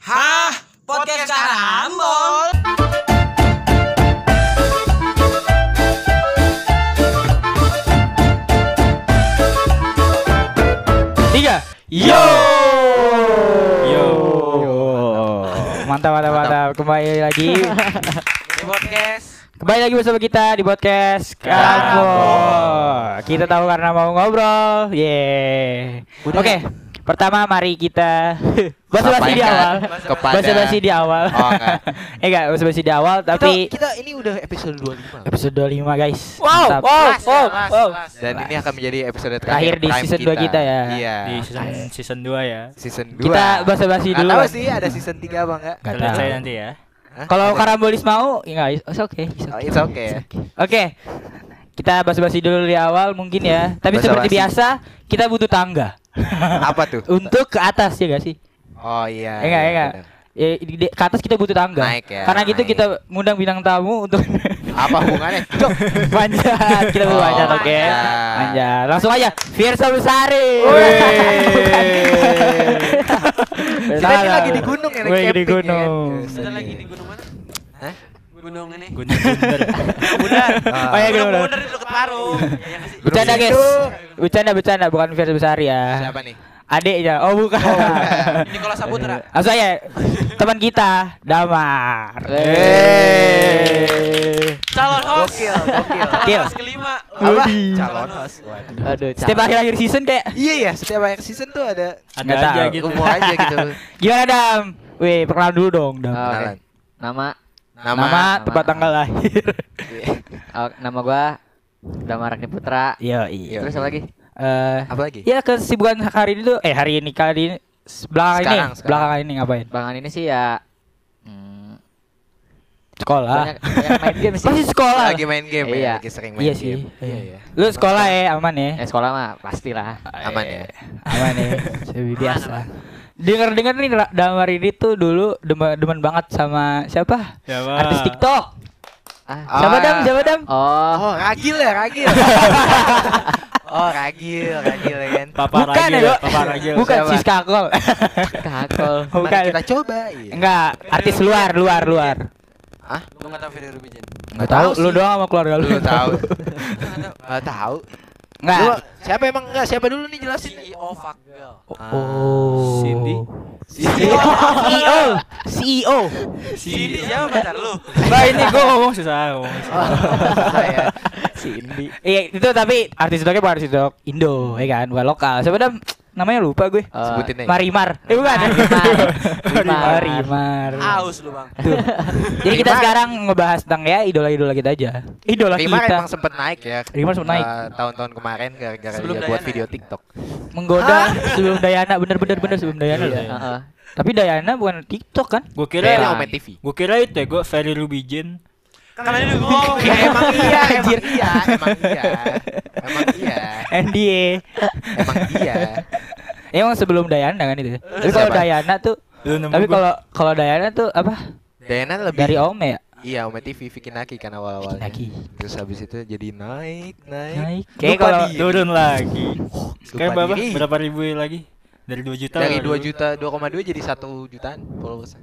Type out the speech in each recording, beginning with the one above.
Hah? Podcast Karambol. Tiga. Yo. Mantap. Kembali lagi di podcast. Kembali lagi bersama kita di podcast Karambol. Kita tahu karena mau ngobrol. Oke. Pertama mari kita basa-basi di awal. Basa-basi di awal tapi kita ini udah episode 25. Episode 25 guys. Wow. Dan ini akan menjadi episode terakhir di season 2 kita ya. Iya. Di season 2 ya. Season 2. Kita basa-basi dulu. Tahu sih ada season 3 apa enggak? Enggak tahu nanti ya. Kalau Karambolis mau, ya it's okay. It's okay. Kita basa-basi dulu di awal mungkin ya. Tapi seperti biasa, kita butuh tangga. Apa tuh? Untuk ke atas ya gak sih? Oh iya. Enggak. Ke atas kita butuh tangga. Naik ya. Karena gitu kita ngundang bintang tamu untuk apa hubungannya? Manjat. Kita butuh manjat, oke. Manjat. Langsung aja Fiersa Besari. Kita lagi di gunung ya, camping. Di gunung. Kita lagi di gunung mana? Hah? Gunung ini. Gunung Bunder. Oh ya Gunung Bunder itu dekat Parung. Bercanda guys. Bercanda bukan Fiersa Besari ya. Siapa nih? Adeknya. Oh bukan. Nicholas Abutra. Langsung aja. Teman kita Damar. Calon host. Gokil. Host kelima. Apa? Calon host. Aduh. Setiap akhir season kayak. Iya, setiap akhir season tuh ada aja gitu. Umur aja gitu. Gimana Dam? Weh, perkenalan dulu dong Dam. Nama, tempat tanggal lahir. Nama gua Damaragni Putra. Iya. Terus apa lagi? Apa lagi? Ya kesibukan hari ini belakangan ini ngapain? Belakangan ini sih ya sekolah. Banyak main game sih. Pasti sekolah. Lagi main game ya, lagi sering main game. Iya. Lu sekolah aman ya? Sekolah mah pastilah. Aman ya. Biasa. Dengar-dengar nih Damar ini tuh dulu demen banget sama siapa? Artis TikTok. Siapa Dam? Oh, Ragil. Oh, Ragil kan. Bukan, Ragil. Bukan sis Kakol. Bukan. Kita coba. Iya. Enggak, artis luar. Hah? Lu enggak tahu video Rubijen? Enggak tahu, lu doang sama keluarga lu. Enggak tahu. Enggak. Siapa dulu nih jelasin? CEO Fuckgirl. Cindy. CEO. Cindy siapa pacar lu? Nah ini gua ngomong susah ya. Cindy. Iya, itu tapi artis doknya bukan artis dok Indo, ya kan? Bukan lokal. Sebenarnya namanya lupa gue. Sebutin aja. Marimar. Bukan. Marimar. Aus lu, Bang. Tuh. Jadi kita sekarang ngebahas tentang ya idola-idola kita aja. Marimar kita emang sempat naik ya. Marimar sempat naik tahun-tahun kemarin gara-gara dia buat video TikTok. Menggoda sebelum Dayana, bener-bener sebelum Dayana. Iya. Tapi Dayana bukan TikTok kan? Gue kira ya Ome TV. Gue kira itu ya gue Ferry Rubijen. Kan tadi lu ngomong emang iya. NDA. Emang sebelum Dayana kan itu. Tapi kalau Dayana tuh apa? Dayana lebih dari Ome ya? Iya, Ome TV Vikinaki kan awal-awalnya. Terus habis itu jadi naik. Kayak kalau turun lagi. Kayak berapa ribu lagi? Dari 2 juta. Dari 2 juta 2,2 jadi 1 jutaan followers.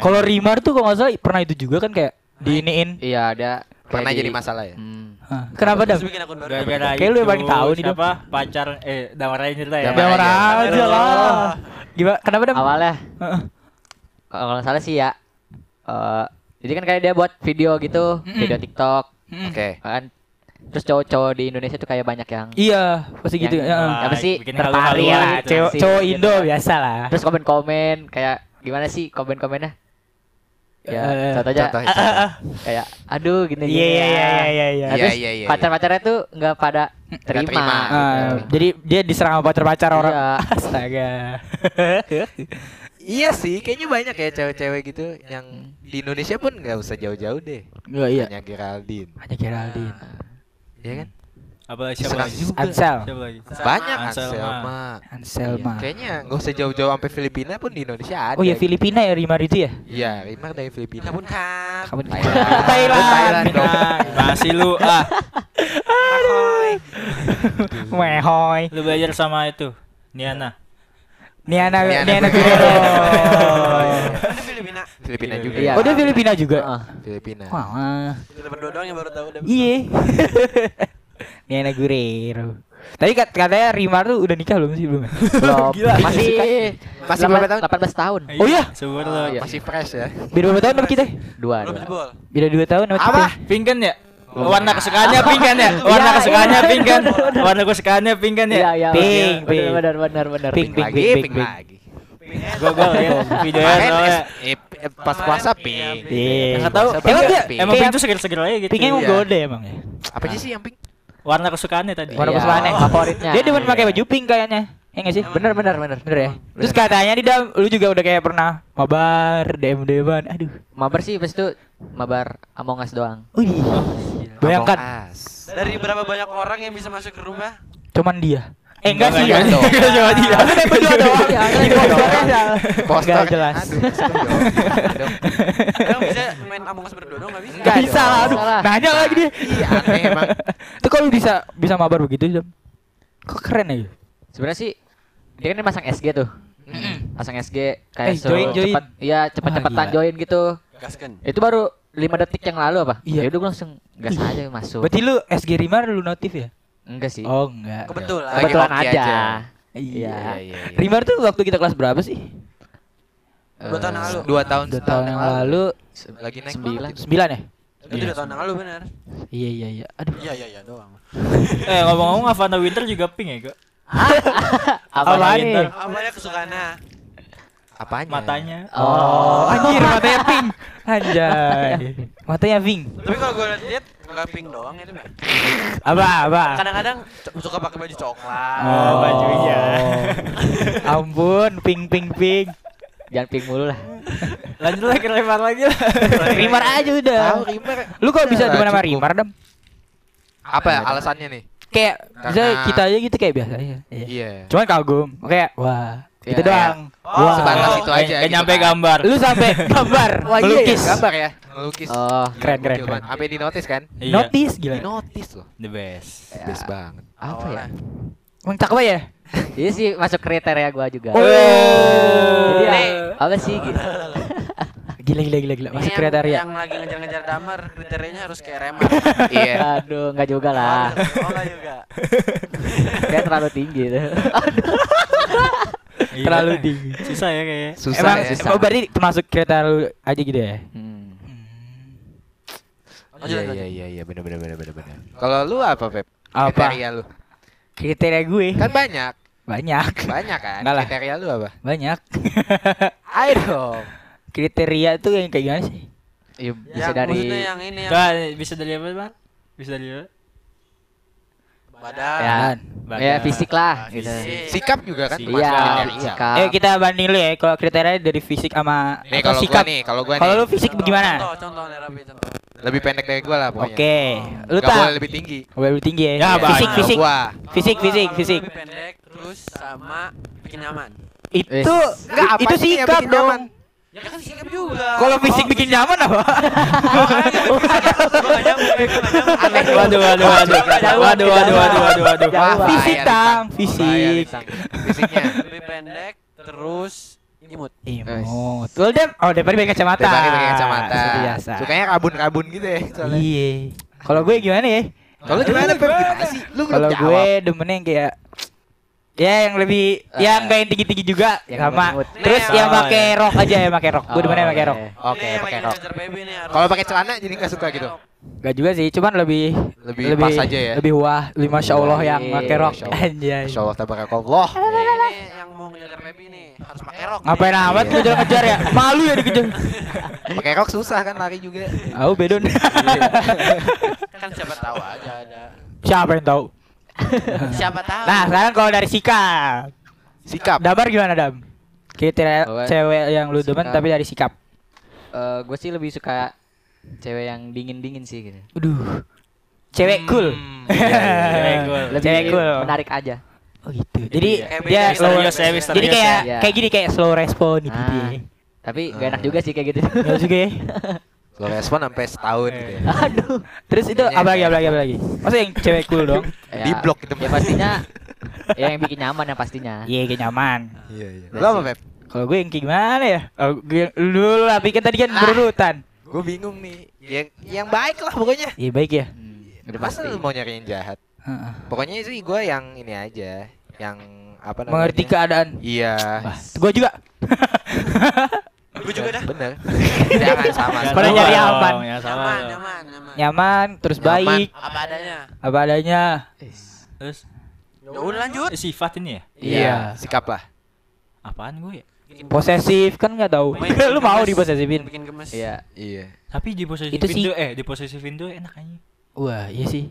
Kalau Rimar tuh kalau enggak salah pernah itu juga kan kayak diiniin. Iya, ada pernah jadi masalah ya. Kenapa Dam? Kayak lu yang paling tahu nih Dam. Apa pacar Damaranya cerita ya. Damaranya lah. Gimana? Kenapa Dam? Awalnya. Kalau enggak salah sih ya. Jadi kan kayak dia buat video gitu, video TikTok. Oke. Kan terus cowok-cowok di Indonesia tuh kayak banyak yang iya, pasti gitu. Apa sih? Tertarik lah cowok Indo biasalah. Terus komen-komen kayak gimana sih komen-komennya? Ya, contohnya. Kayak aduh gini-gini. Iya. Pacar-pacarnya tuh enggak pada terima. Jadi dia diserang sama pacar-pacar orang. Astaga. Iya sih, kayaknya banyak ya cewek-cewek gitu yang di Indonesia pun enggak usah jauh-jauh deh. Iya. Hanya Geraldine. Iya kan? Apa siapa lagi? Anselma. Banyak Anselma. Kayaknya enggak usah jauh-jauh sampai Filipina pun di Indonesia ada. Oh iya Filipina ya Rimar itu ya? Iya, Rimar dari Filipina. Thailand. Masih lu ah. Mehoi. Lu belajar sama itu, Niana. Niana Guerrero. Iya. Oh, dia Filipina juga. Filipina. Wah. Kita berdua doang yang baru tahu. Iya. Nina Guerrero. Tadi katanya Rimar tuh udah nikah belum sih? Belum. Belum. Masih berapa tahun? 18 tahun. Oh iya. Masih fresh ya. Beda berapa tahun sama kita? 2. Beda 2 tahun sama kita. Apa? Pingkan ya? Warna kesukaannya pink kan ya? Warna kesukaannya pink kan? Warna kesukaannya pink kan ya? Pink. Benar. Pink lagi. Gua lihat videonya pas puasa pink. Enggak tahu. Emang pink tuh seger-seger aja gitu. Pinknya menggoda emang ya. Apa sih yang pink? Warna kesukaannya tadi. Warna kesukaannya favoritnya. Dia demen pakai baju pink kayaknya. Ya enggak sih? Benar ya. Terus katanya nih Dam, lu juga udah kayak pernah mabar DM-an. Aduh. Mabar sih pas itu mabar Among Us doang. Wih. Bayangkan. Dari berapa banyak orang yang bisa masuk ke rumah? Cuman dia. Enggak sih. Cuman dia. Ada berdua doang. Enggak jelas. Aduh. Bisa main Among Us berdua doang enggak bisa? Enggak bisa lah. Aduh. Nanya lagi dia. Iya, aneh emang. Itu kalau bisa mabar begitu Dam. Kok keren ya? Sebenarnya sih dia kan masang SG tuh. Pasang SG kayak cepat. Iya, cepat-cepatan join gitu. Gaskan. Itu baru 5 detik yang lalu apa? Ya udah gue langsung gas aja masuk. Berarti lu SG Rimar lu notif ya? Enggak sih. Oh, enggak. Kebetulan aja. Iya. Rimar tuh waktu kita kelas berapa sih? 2 tahun yang lalu. Lagi naik 9 ya? 3 tahun yang lalu benar. Iya. Aduh. Iya doang. Ngomong-ngomong Havana Winter juga pink ya, Kak? Apa ini? Apanya kesukaannya? Apanya? Matanya. Oh, anjir matanya pink. Anjay. Matanya pink. Tapi kalau gue lihat enggak pink doang itu mah. Apa? Kadang-kadang suka pakai baju coklat. Oh, bajunya. Ampun, pink. Jangan pink mulu lah. Lanjut lagi Rimar lagi lah. Rimar aja udah. Tahu Rimar. Lu kok bisa di mana Rimar, Dam? Apa alasannya nih? Kayak bisa kita aja gitu kayak biasa aja. Iya. Cuman kagum. Kayak wah, itu doang. Wah, sebatas itu aja. Kayak nyampe gambar. Lu sampai gambar, melukis. Gambar ya. Melukis. Oh, keren. Apa yang dinotis kan? Notis gila. Dinotis loh. The best. Best banget. Apa ya? Emang cakep ya? Iya sih masuk kriteria gua juga. Oh. Apa sih gitu? Gila. Masuk kriteria. Yang lagi ngejar-ngejar Damar, kriterianya harus kayak Remar. Iya. Aduh, enggak juga lah. Oh, enggak juga. Kayak terlalu tinggi tuh. Terlalu tinggi. Susah ya kayaknya. Susah. Emang berarti termasuk kriteria lu aja gitu ya? Iya, benar. Kalau lu apa, Pep? Kriteria lu? Kriteria gue? Kan banyak kan? Kriteria lu apa? Banyak. Ayo dong. Kriteria tuh yang kayak gimana sih? Ya, bisa dari bisa dari apa, Bang? Bisa dari apa? Badan. Ya, fisik lah gitu. Sikap juga kan? Iya. Ayo kita banding dulu ya kalau kriteria dari fisik sama sikap. Kalau gua nih. Kalau lu fisik bagaimana? Contoh. Lebih pendek dari gua lah pokoknya. Oke. Lu tak boleh lebih tinggi. Boleh lebih tinggi ya. Fisik. Lebih pendek terus sama bikin nyaman. Itu sikap dong. Ya kan sikap juga. Kalau fisik bikin nyaman apa? Waduh. Fisik. Fisiknya lebih pendek terus imut. Tuh Dem, dari pakai kacamata. Biasa. Sukanya kabun-kabun gitu ya. Iya. Kalau gue gimana ya? Kalau gimana Pep? Kalau gue demennya kayak yang lebih yang kayak tinggi-tinggi juga sama. Terus yang pakai rok aja ya, pakai rok. Gue demennya pakai rok. Oke, pakai rok. Kalau pakai celana jadi enggak suka gitu. Enggak juga sih, cuman lebih pas aja ya. Lebih wah, masyaallah yang pakai rok. Anjay. Masyaallah tabarakallah. Ini yang mau ngejar baby nih harus pakai rok. Ngapain amat lu ngejar ya? Malu ya dikejar. Pakai rok susah kan lari juga. Au bedon. Kan siapa tahu aja ada. Siapa yang tahu? Siapa tahu. Nah, sekarang kalau dari sikap. Damar gimana, Dam? Kriteria cewek yang lu demen tapi dari sikap. Gue sih lebih suka cewek yang dingin-dingin sih gitu. Aduh. Cewek cool. Cewek cool. Menarik aja. Oh gitu. Jadi dia slow. Jadi kayak slow respon gitu dia. Tapi gak enak juga sih kayak gitu. Gak juga ya. Slow respon sampai setahun gitu. Aduh. Terus itu apa lagi? Masa yang cewek cool dong? Di blok gitu. Ya pastinya yang bikin nyaman yang pastinya. Iya, kayak nyaman. Iya. Lo apa, Beb? Kalau gue yang kayak gimana ya? Lu lah bikin tadi kan berurutan. Gue bingung nih. Yang baik lah pokoknya. Iya baik ya. Udah pasti. Masa lu mau nyari yang jahat? Pokoknya sih gue yang ini aja, yang apa namanya? Mengerti keadaan. Iya. Gue juga. Gue juga dah. Bener. Jangan sama. Pada nyari aman. Nyaman, terus baik. Apa adanya. Apa adanya. Terus. Udah lanjut. Sifat ini ya? Iya. Sikap lah. Apaan gue ya? Posesif kan nggak tahu. Lu mau diposesifin? Bikin gemes. Iya. Iya. Tapi diposesifin tuh enak aja. Wah iya sih.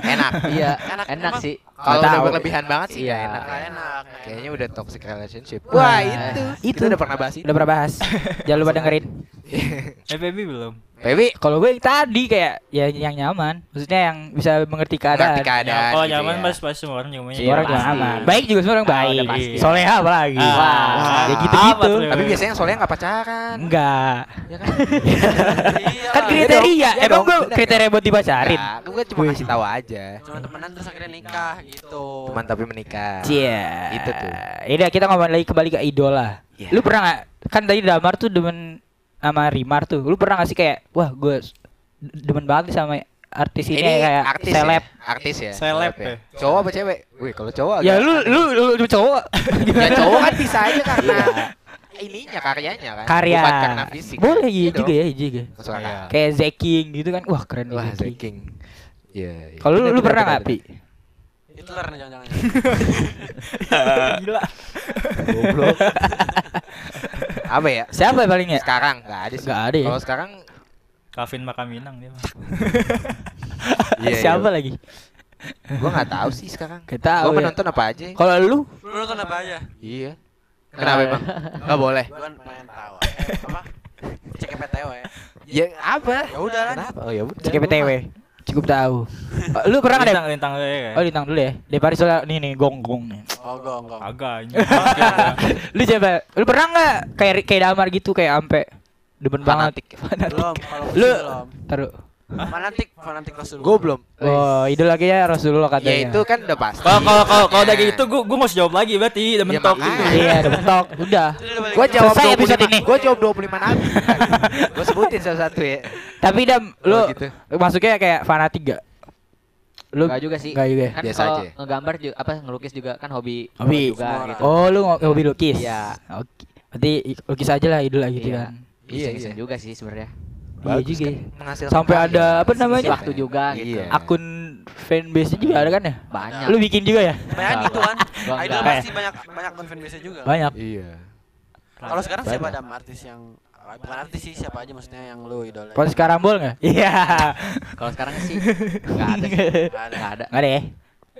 Enak. Iya. Enak sih. Kalau udah berlebihan banget sih. Iya enak. Kayaknya udah toxic relationship. Wah itu. Itu udah pernah bahas. Udah pernah bahas. Jangan lupa dengerin. PB belum. PB. Kalau gue tadi kayak ya yang nyaman. Maksudnya yang bisa mengerti keadaan. Mengerti keadaan. Kalau nyaman pasti semua orang nyamannya. Semua orang nyaman. Baik juga semua orang baik. Soleha apalagi. Wah. Ya gitu-gitu. Tapi biasanya soleha nggak pacaran. Enggak. Kan kriteria. Emang gue kriteria buat dipacarin. Gue cuma kasih tahu aja. Cuma temenan terus akhirnya nikah gitu. Teman tapi menikah. Iya. Itu tuh. Iya kita ngomongin lagi kembali ke idola. Lu pernah nggak? Kan tadi Damar tuh demen sama Marimar tuh, lu pernah gak sih kayak, wah gue demen banget sama artis ini kayak artis seleb, ya. Artis ya, seleb ya, cowok apa cewek? Wih kalau cowok, ya lu cowok, ya cowok kan bisa aja karena ininya karyanya kan, karya, bukan karena fisik, boleh iya gitu juga ya, iya juga, kayak Zekking gitu kan, wah keren nih Zekking, ya. Kalau lu pernah nggak Pi? Hitler nih jangan-jangan, gila, goblok. Apa ya? Siapa palingnya? Sekarang enggak ada sih. Enggak ada ya. Kalau sekarang Kevin Makaminang dia. Iya. Siapa lagi? Gua enggak tahu sih sekarang. Gua menonton apa aja. Kalau lu? Lu nonton apa aja? Iya. Kenapa emang? Enggak boleh. Gua pengen tahu. Apa? CKPTW ya. Ya apa? Ya udah lah. Oh ya udah. CKPTW. Cukup tahu. Lu pernah ada lintang dulu ya? Oh lintang dulu ya. Depari soalnya nih gonggong nih. Oh gonggong. Agak. Lu coba. Lu pernah nggak kayak Damar gitu kayak ampe demen banget? Fanatik. Lu taruh. Fanatik Rasulullah. Gue belum. Oh idola lagi ya Rasulullah katanya. Ya itu kan udah pasti. Kalau udah gitu gue mau jawab lagi berarti udah mentok. Iya udah mentok. Udah. Gue jawab 25. Gue jawab 25 nabi. Gue sebutin satu-satu ya. Tapi Dam, lu masuknya kayak fanatik gak? Lu gak juga sih. Gak juga. Kan kalau ngegambar juga apa ngelukis juga kan hobi. Hobi juga. Oh lu hobi lukis. Iya. Oke. Berarti lukis aja lah idola gitu kan. Iya juga sih sebenarnya. Iya juga. Sampai ada apa namanya? Waktu juga gitu. Akun fanbase juga ada kan ya? Banyak. Lu bikin juga ya? Banyak itu kan. Idol pasti banyak akun fanbase juga. Banyak. Iya. Kalau sekarang siapa ada artis yang bukan artis sih siapa aja maksudnya yang lu idol? Podcast Karambol enggak? Iya. Kalau sekarang sih enggak ada. Enggak ada ya?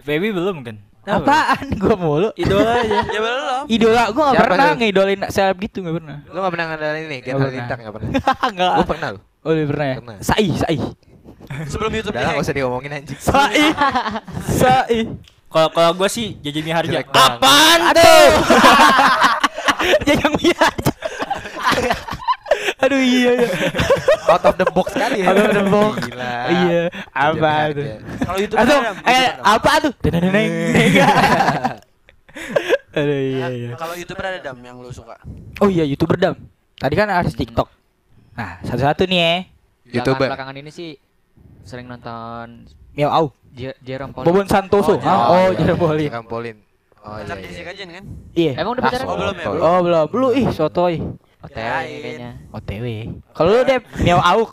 Baby belum kan? Apaan gua mulu? Idola aja. Ya belum. Idola gua enggak pernah ngidolin seleb gitu enggak pernah. Lu enggak pernah ngidolin ini? Gak lintang enggak pernah. Enggak. Gua pernah lu. Oh dia pernah ya? Sai sebelum YouTube udah lah gak usah diomongin anjing Sai kalau gue sih Jajang Miharja. Apaan tuh? Jajang Miharja. Aduh iya out of the box kali ya. Out of the box. Iya. Apa tuh? Kalau YouTube apa tuh? Aduh iya. Kalau YouTuber ada Dam yang lu suka? Oh iya YouTuber Dam. Tadi kan harus TikTok. Nah, satu-satu nih ya. YouTuber. Belakangan ini sih sering nonton MiawAug, Jerome Polin. Bobon Santoso. Oh, Jerome Polin. Jerome Polin. Oh, iya. Iya. Emang udah bicara? Oh, belum. Belum ih, sotoy. OTW kayaknya. OTW. Kalau lu deh MiawAug.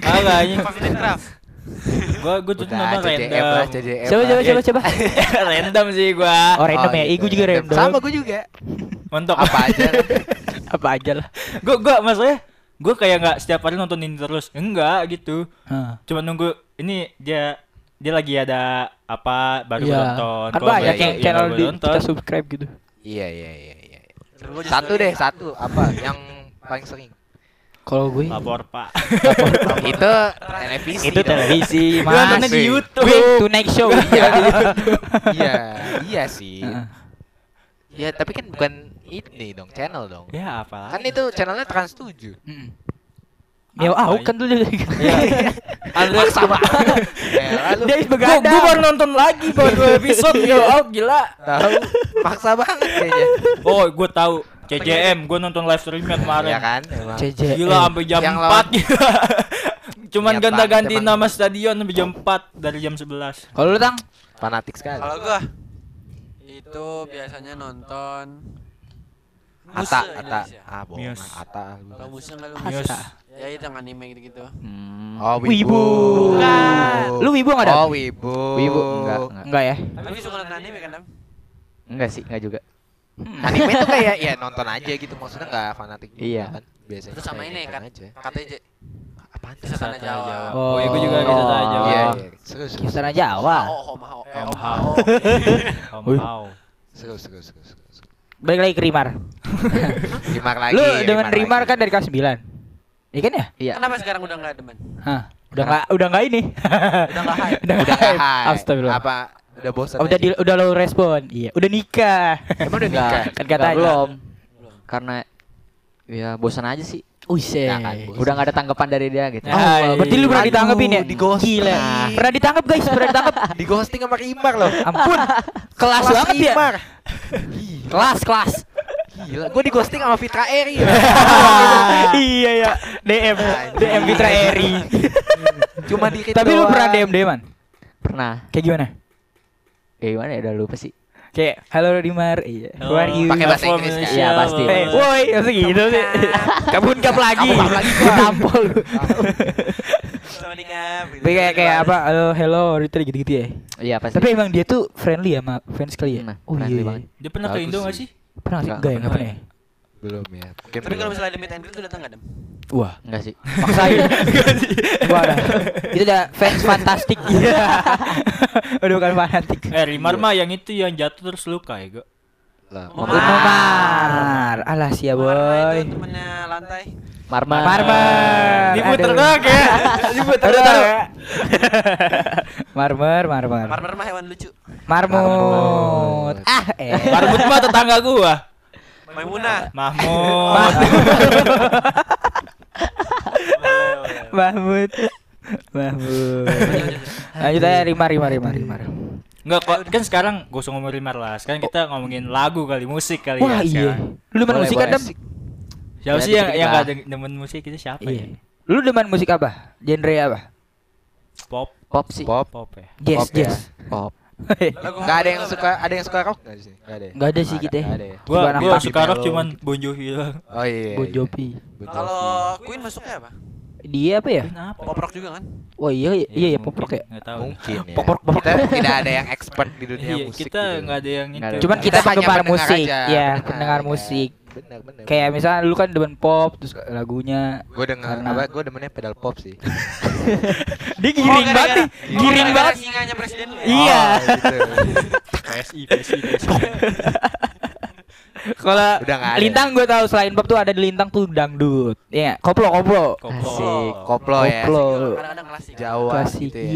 Kagak anjing. Gua tuh nonton random. Coba. Random sih gua. Oh, random ya. Ih, gua juga random. Sama gua juga. Mentok apa aja. Apa aja lah. Gua maksudnya gue kayak nggak setiap hari nonton ini terus enggak gitu cuma nunggu ini dia lagi ada apa baru nonton kan banyak yang channel di kita subscribe gitu iya satu apa yang paling sering kalau gue lapor pak itu televisi mas nontonnya di YouTube Tonight Show iya sih ya tapi kan bukan ini dong channel dong. Ya apalah. Kan itu channelnya Trans 7. Heeh. MiawAug kan dulu. Iya. Andre sama. Dia begadang. Gua baru nonton lagi baru 2 episode MiawAug gila. Tahu. Paksa banget kayaknya. Oh, gua tahu. CJM, gue nonton live streamnya kemarin. Iya kan? CJM. Gila sampai jam 4 gila. Cuman ganda-ganti nama stadion sampai jam 4 dari jam 11. Kalau lu Tang? Fanatik sekali. Kalau gua itu biasanya nonton Atta. Ah, bohong. Atta. Kalau Musnya enggak lu Mius. Ya itu anime gitu-gitu. Oh, Wibu. Lu Wibu enggak ada? Oh, Wibu enggak ya. Tapi suka nonton anime kan, Dam? Enggak sih, enggak juga. Anime itu kayak ya nonton aja gitu, maksudnya enggak fanatik juga kan biasanya. Terus sama ini kan KTJ. Apaan? Kisah Tanah Jawa. Oh, gue juga Kisah Tanah Jawa. Iya. Kisah Tanah Jawa. Omao. Seru. Balik lagi ke Rimar. Rimar lagi. Lu dengan Rimar kan dari kelas 9. Iya kan ya? Iya. Kenapa sekarang udah enggak demen? Hah, udah enggak ini. Udah enggak hype. Astagfirullah. Apa udah bosan? Udah low respon. Iya, udah nikah. Emang udah nikah? Kan katanya. Belum. Karena ya bosan aja sih. Nah, kan, udah gak ada tanggapan dari dia gitu. Berarti lu pernah ditanggepin ya? Gila. Pernah ditanggep guys, di ghosting sama Rimar loh. Ampun. Kelas banget ya. Kelas. Gila, gue di ghosting sama Fitra Eri. Iya ya. DM Fitra Eri. Cuma dikit. Tapi lu pernah DM-an? Pernah. Kayak gimana? Ya udah lupa sih. Kayak, halo Rimar, who are you? Pakai bahasa Inggris kan? Iya pasti. Woi, masa gitu sih. Kabunkap lagi. Tampol. Kayak apa? Hello, Rita gitu-gitu ya. Iya pasti. Tapi emang dia tuh friendly sama fans kali ya. Oh iya. Dia pernah ke Indo enggak sih? Pernah sih. Enggak pernah. Belum ya. Tapi kalau misalnya ada meet and greet tuh datang enggak, Dem? Wah, enggak sih. Maksain. Wah. Itu udah fans fantastik. Udah bukan fanatik. Rimar mah yang itu yang jatuh terus luka ya, Go. Lah, Marimar. Alah sia boy. Marimar itu temennya lantai. Marimar. Diputer dong ya. Diputer dong. Marimar. Marimar mah hewan lucu. Marmut. Marmut mah tetangga gua. Maimunah. Mahmud. Lanjut aja Rimar. Enggak kok, kan sekarang gue usah ngomongin Rimar lah. Sekarang kita ngomongin lagu kali, musik kali. Wah, ya. Wah iya. Lu demen musik kan, Dem? Siapa sih yang gak demen musik itu siapa ya? Lu demen musik apa? Genre apa? Pop sih. Pop ya. Jazz. Pop. Enggak ada yang suka, ada yang suka rock enggak sih? Enggak ada sih kita. Gua suka rock cuman Bon Jovi doang. Oh iya. Bon Jovi. Kalau Queen masuknya apa? Dia apa ya? Pop rock juga kan? Wah iya ya pop rock ya. Enggak tahu. Mungkin ya. Pop rock. Kita tidak ada yang expert di dunia musik. Kita enggak ada yang itu. Cuman kita penggemar musik. Iya, pendengar musik. Bener. Kayak misalnya lu kan demen pop terus lagunya. Gue denger gue demennya pedal pop sih. Dia giring banget nih. Giring banget. Singanya presiden lu. Iya. PSI. Kalau Lintang gue tahu selain pop tuh ada di Lintang tuh dangdut. Iya, koplo. Asik. Koplo ya. Kadang-kadang klasik. Jawa klasik gitu ya.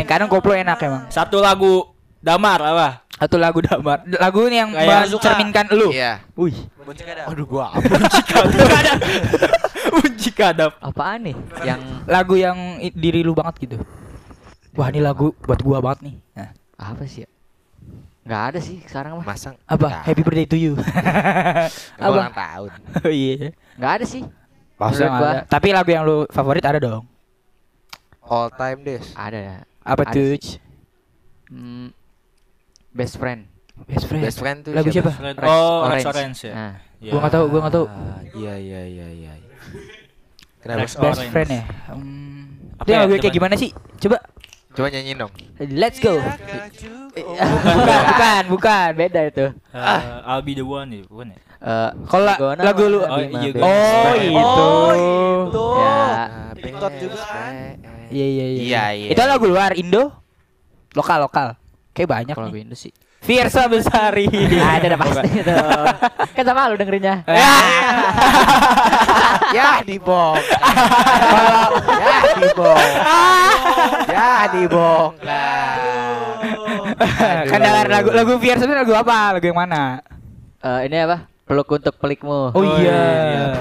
Iya. Kadang koplo enak emang. Satu lagu Damar apa? Satu lagu Damar. Lagu ini yang mencerminkan elu. Iya. Wih. Aduh gua apa? Bunci kadap. Apaan nih? Yang lagu yang diri lu banget gitu. Wah, ini lagu buat gua banget nih. Nah, apa sih ya? Enggak ada sih sekarang mah. Masang. Apa? Happy birthday to you. Abang ulang tahun. Oh iya. Enggak ada sih. Maksud gua. Tapi lagu yang lu favorit ada dong. All time days. Ada. Apa tuh? Best friend tuh lagu siapa? Oh, Orange ya. Nah. Yeah. Gua enggak tahu. Iya. Kenapa Best Friend ya? Dia lagu kayak gimana sih? Coba nyanyiin dong. Let's go. Bukan, beda itu. I'll be the one ya, bukan ya? Kalau lagu lu itu. Iya. Itu lagu luar Indo. Lokal. Kayak banyak kalau Indo sih. Fiersa Besari. Ada pasti itu. Kan sama lu dengerinnya. Ya dibong. Kan dengar lagu Fiersa itu lagu apa? Lagu yang mana? Ini apa? Peluk untuk pelikmu. Oh iya.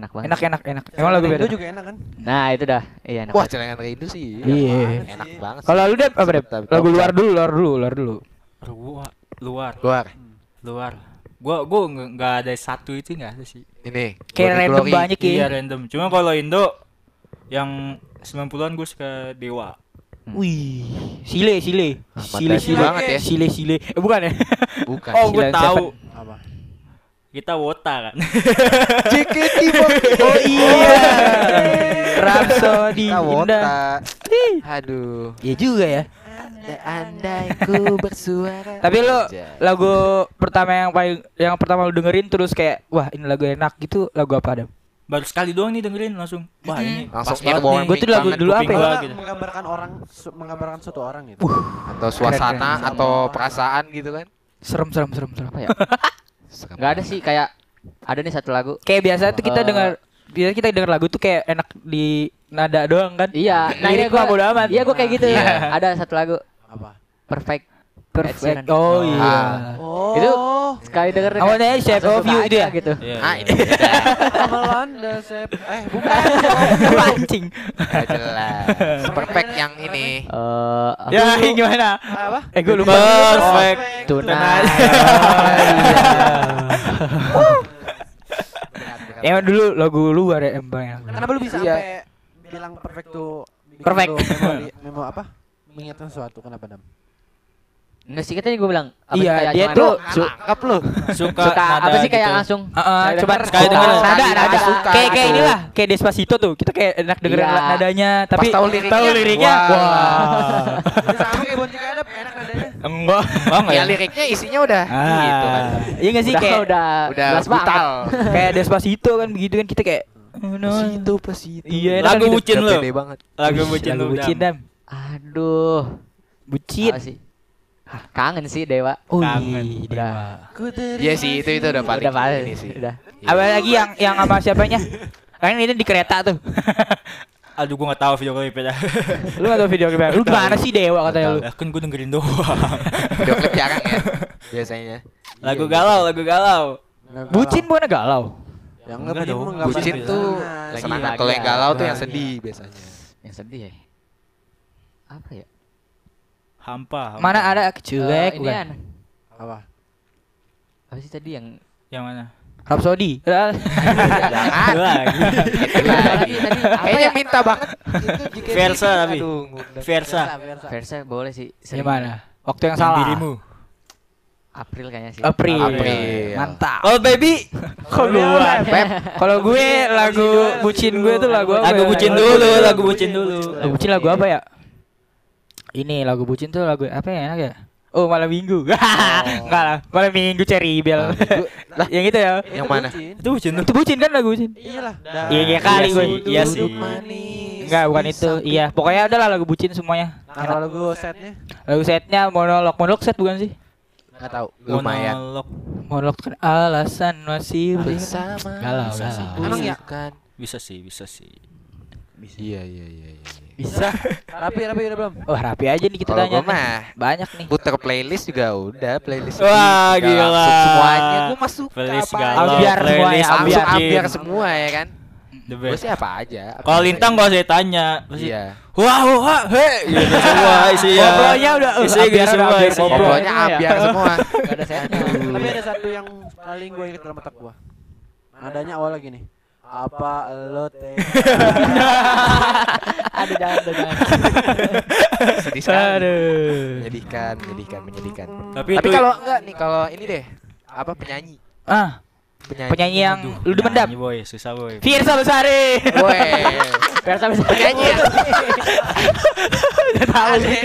Enak banget. Emang lagu Rindu juga enak kan? Nah itu dah. Iya enak. Wah celengan Rindu sih. Iya. Enak banget. Kalau lu Dep apa Dep? Lagu luar dulu. Luar. Gue nggak ada satu itu, nggak ada sih. Ini kayak random banyak ya. Iya random. Cuma kalau Indo yang 90-an gue suka Dewa. Wih, Sile. Bukan ya? Bukan. Oh, gue tahu. Apa? Kita Wota kan. JKT. Oh iya. Rapsodi Wota. Aduh. Iya juga ya. Andai ku bersuara. Tapi lo lagu pertama yang pertama lo dengerin terus kayak wah ini lagu enak gitu, lagu apa, Adam? Baru sekali doang nih dengerin langsung. Wah ini langsung pas banget. Gue tuh lagu dulu apa ya? Gitu. Menggambarkan orang, menggambarkan suatu orang gitu. Atau suasana keren. Atau perasaan gitu kan. Serem apa ya? Enggak ada sih, kayak ada nih satu lagu. Kayak biasa tuh kita denger lagu tuh kayak enak di nada doang kan? Iya. Nah, ini gua bodo amat. Iya, gua kayak gitu. Iya. Ada satu lagu. Apa? Perfect. Oh iya. Oh. Itu sekali denger kan. Awalnya Shape of You itu ya gitu. Ah, itu. Amalan the shape. Bukan. Pancing. Enggak jelas. Perfect yang ini. Ya, gimana? Apa? Gua lupa. Perfect Tonight. Emang dulu lagu luar ya emang. Kenapa lu bisa sampai bilang perfect. Memo apa? Mengingatkan sesuatu, kenapa, Dam? Enggak sih, katanya gue bilang iya, dia tuh suka apa sih kayak gitu. Langsung coba sekali dengerin nada suka kayak inilah, kayak Despacito tuh kita kayak enak dengerin nadanya, tapi tahu liriknya wah. Sama kayak Bon Jovi ada enak nadanya. Enggak ya, liriknya isinya udah gitu kan. Iya enggak sih, kayak udah brutal kayak Despacito kan, begitu kan kita kayak Despacito. Iya, lagu bucin lo. Lagu bucin Dam. Aduh. Bucin. Kangen sih Dewa. Kangen Dewa. Iya sih, itu udah paling. Udah paling ini sih. Udah. Apalagi yang apa siapanya? Kan ini di kereta tuh. Aduh, gua enggak tahu video klipnya. Lu enggak tahu video klipnya. Lu gimana sih Dewa katanya lu? Kan gua dengerin doang. Video klip jarang ya biasanya. Lagu galau. Bucin bukan galau. Yang enggak bucin tuh. Senang kalau yang galau tuh yang sedih biasanya. Yang sedih ya. Apa ya? Hampa. Mana ada kecuek bukan? Apa sih tadi yang mana? Rapsodi. Jangan lagi. Tadi kayaknya minta banget. Fiersa tapi. Fiersa boleh sih. Gimana? Waktu yang salah. Dirimu. April kayaknya sih. April. Mantap. Oh baby. Keluar. Kalau gue lagu bucin gue tuh lagu apa? Lagu bucin dulu. Bucin lagu apa ya? Ini lagu bucin tuh lagu apa ya enak ya? Oh malam minggu. Enggak lah, malam minggu Cherry Bell. Lah yang itu ya. Yang mana? Itu bucin kan lagu bucin. Iyalah. Iya kali gue. Iya sih. Enggak, bukan itu. Iya, pokoknya adalah lagu bucin semuanya. Nah, lagu setnya monolog set bukan sih? Enggak tahu. Lumayan. Monolog kan alasan masih bersama. Galau. Emang ya kan? Bisa sih. Iya. Bisa. Rapi udah belum? Wah, rapi aja nih kita tanya. Banyak nih. Puter playlist juga udah, playlist. Wah, gila. Semuanya gua masuk apa? Ambiar semua ya kan. Gua sih apa aja. Kalau Lintang gua sih tanya. Iya. Wah, he. Gitu semua isinya. Ngobrolnya udah ambiar semua. Ngobrolnya ambiar semua. Enggak ada setnya. Tapi ada satu yang paling gua inget dalam otak gua. Nadanya awal lagi nih. Apa lo teh? Ada dalam. Menyedihkan. Tapi kalau enggak nih, kalau ini deh, apa penyanyi? Penyanyi yang lu demendam. Boy, susah boy. Fierza Lusari. Boy. Fierza Besari penyanyi. Enggak tahu sih.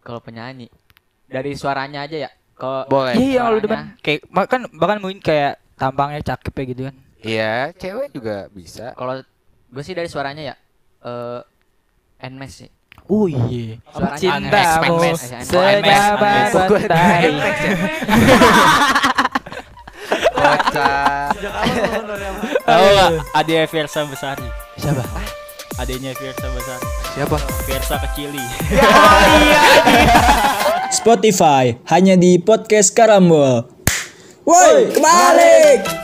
Kalau penyanyi dari suaranya aja ya. Kalau boleh. Iya, lu demen. Kayak bahkan mungkin kayak tampangnya cakep ya gitu kan. Iya, cewek juga bisa. Kalau gue sih dari suaranya ya Nmes sih. Oh iya. Suara cintamu sedapat mentari. Tahu nggak adiknya Fiersa Besari? Siapa? Adiknya Fiersa Besari. Siapa? Fiersa Kecili. Iya. Spotify hanya di Podcast Karambol. Woi, kebalik.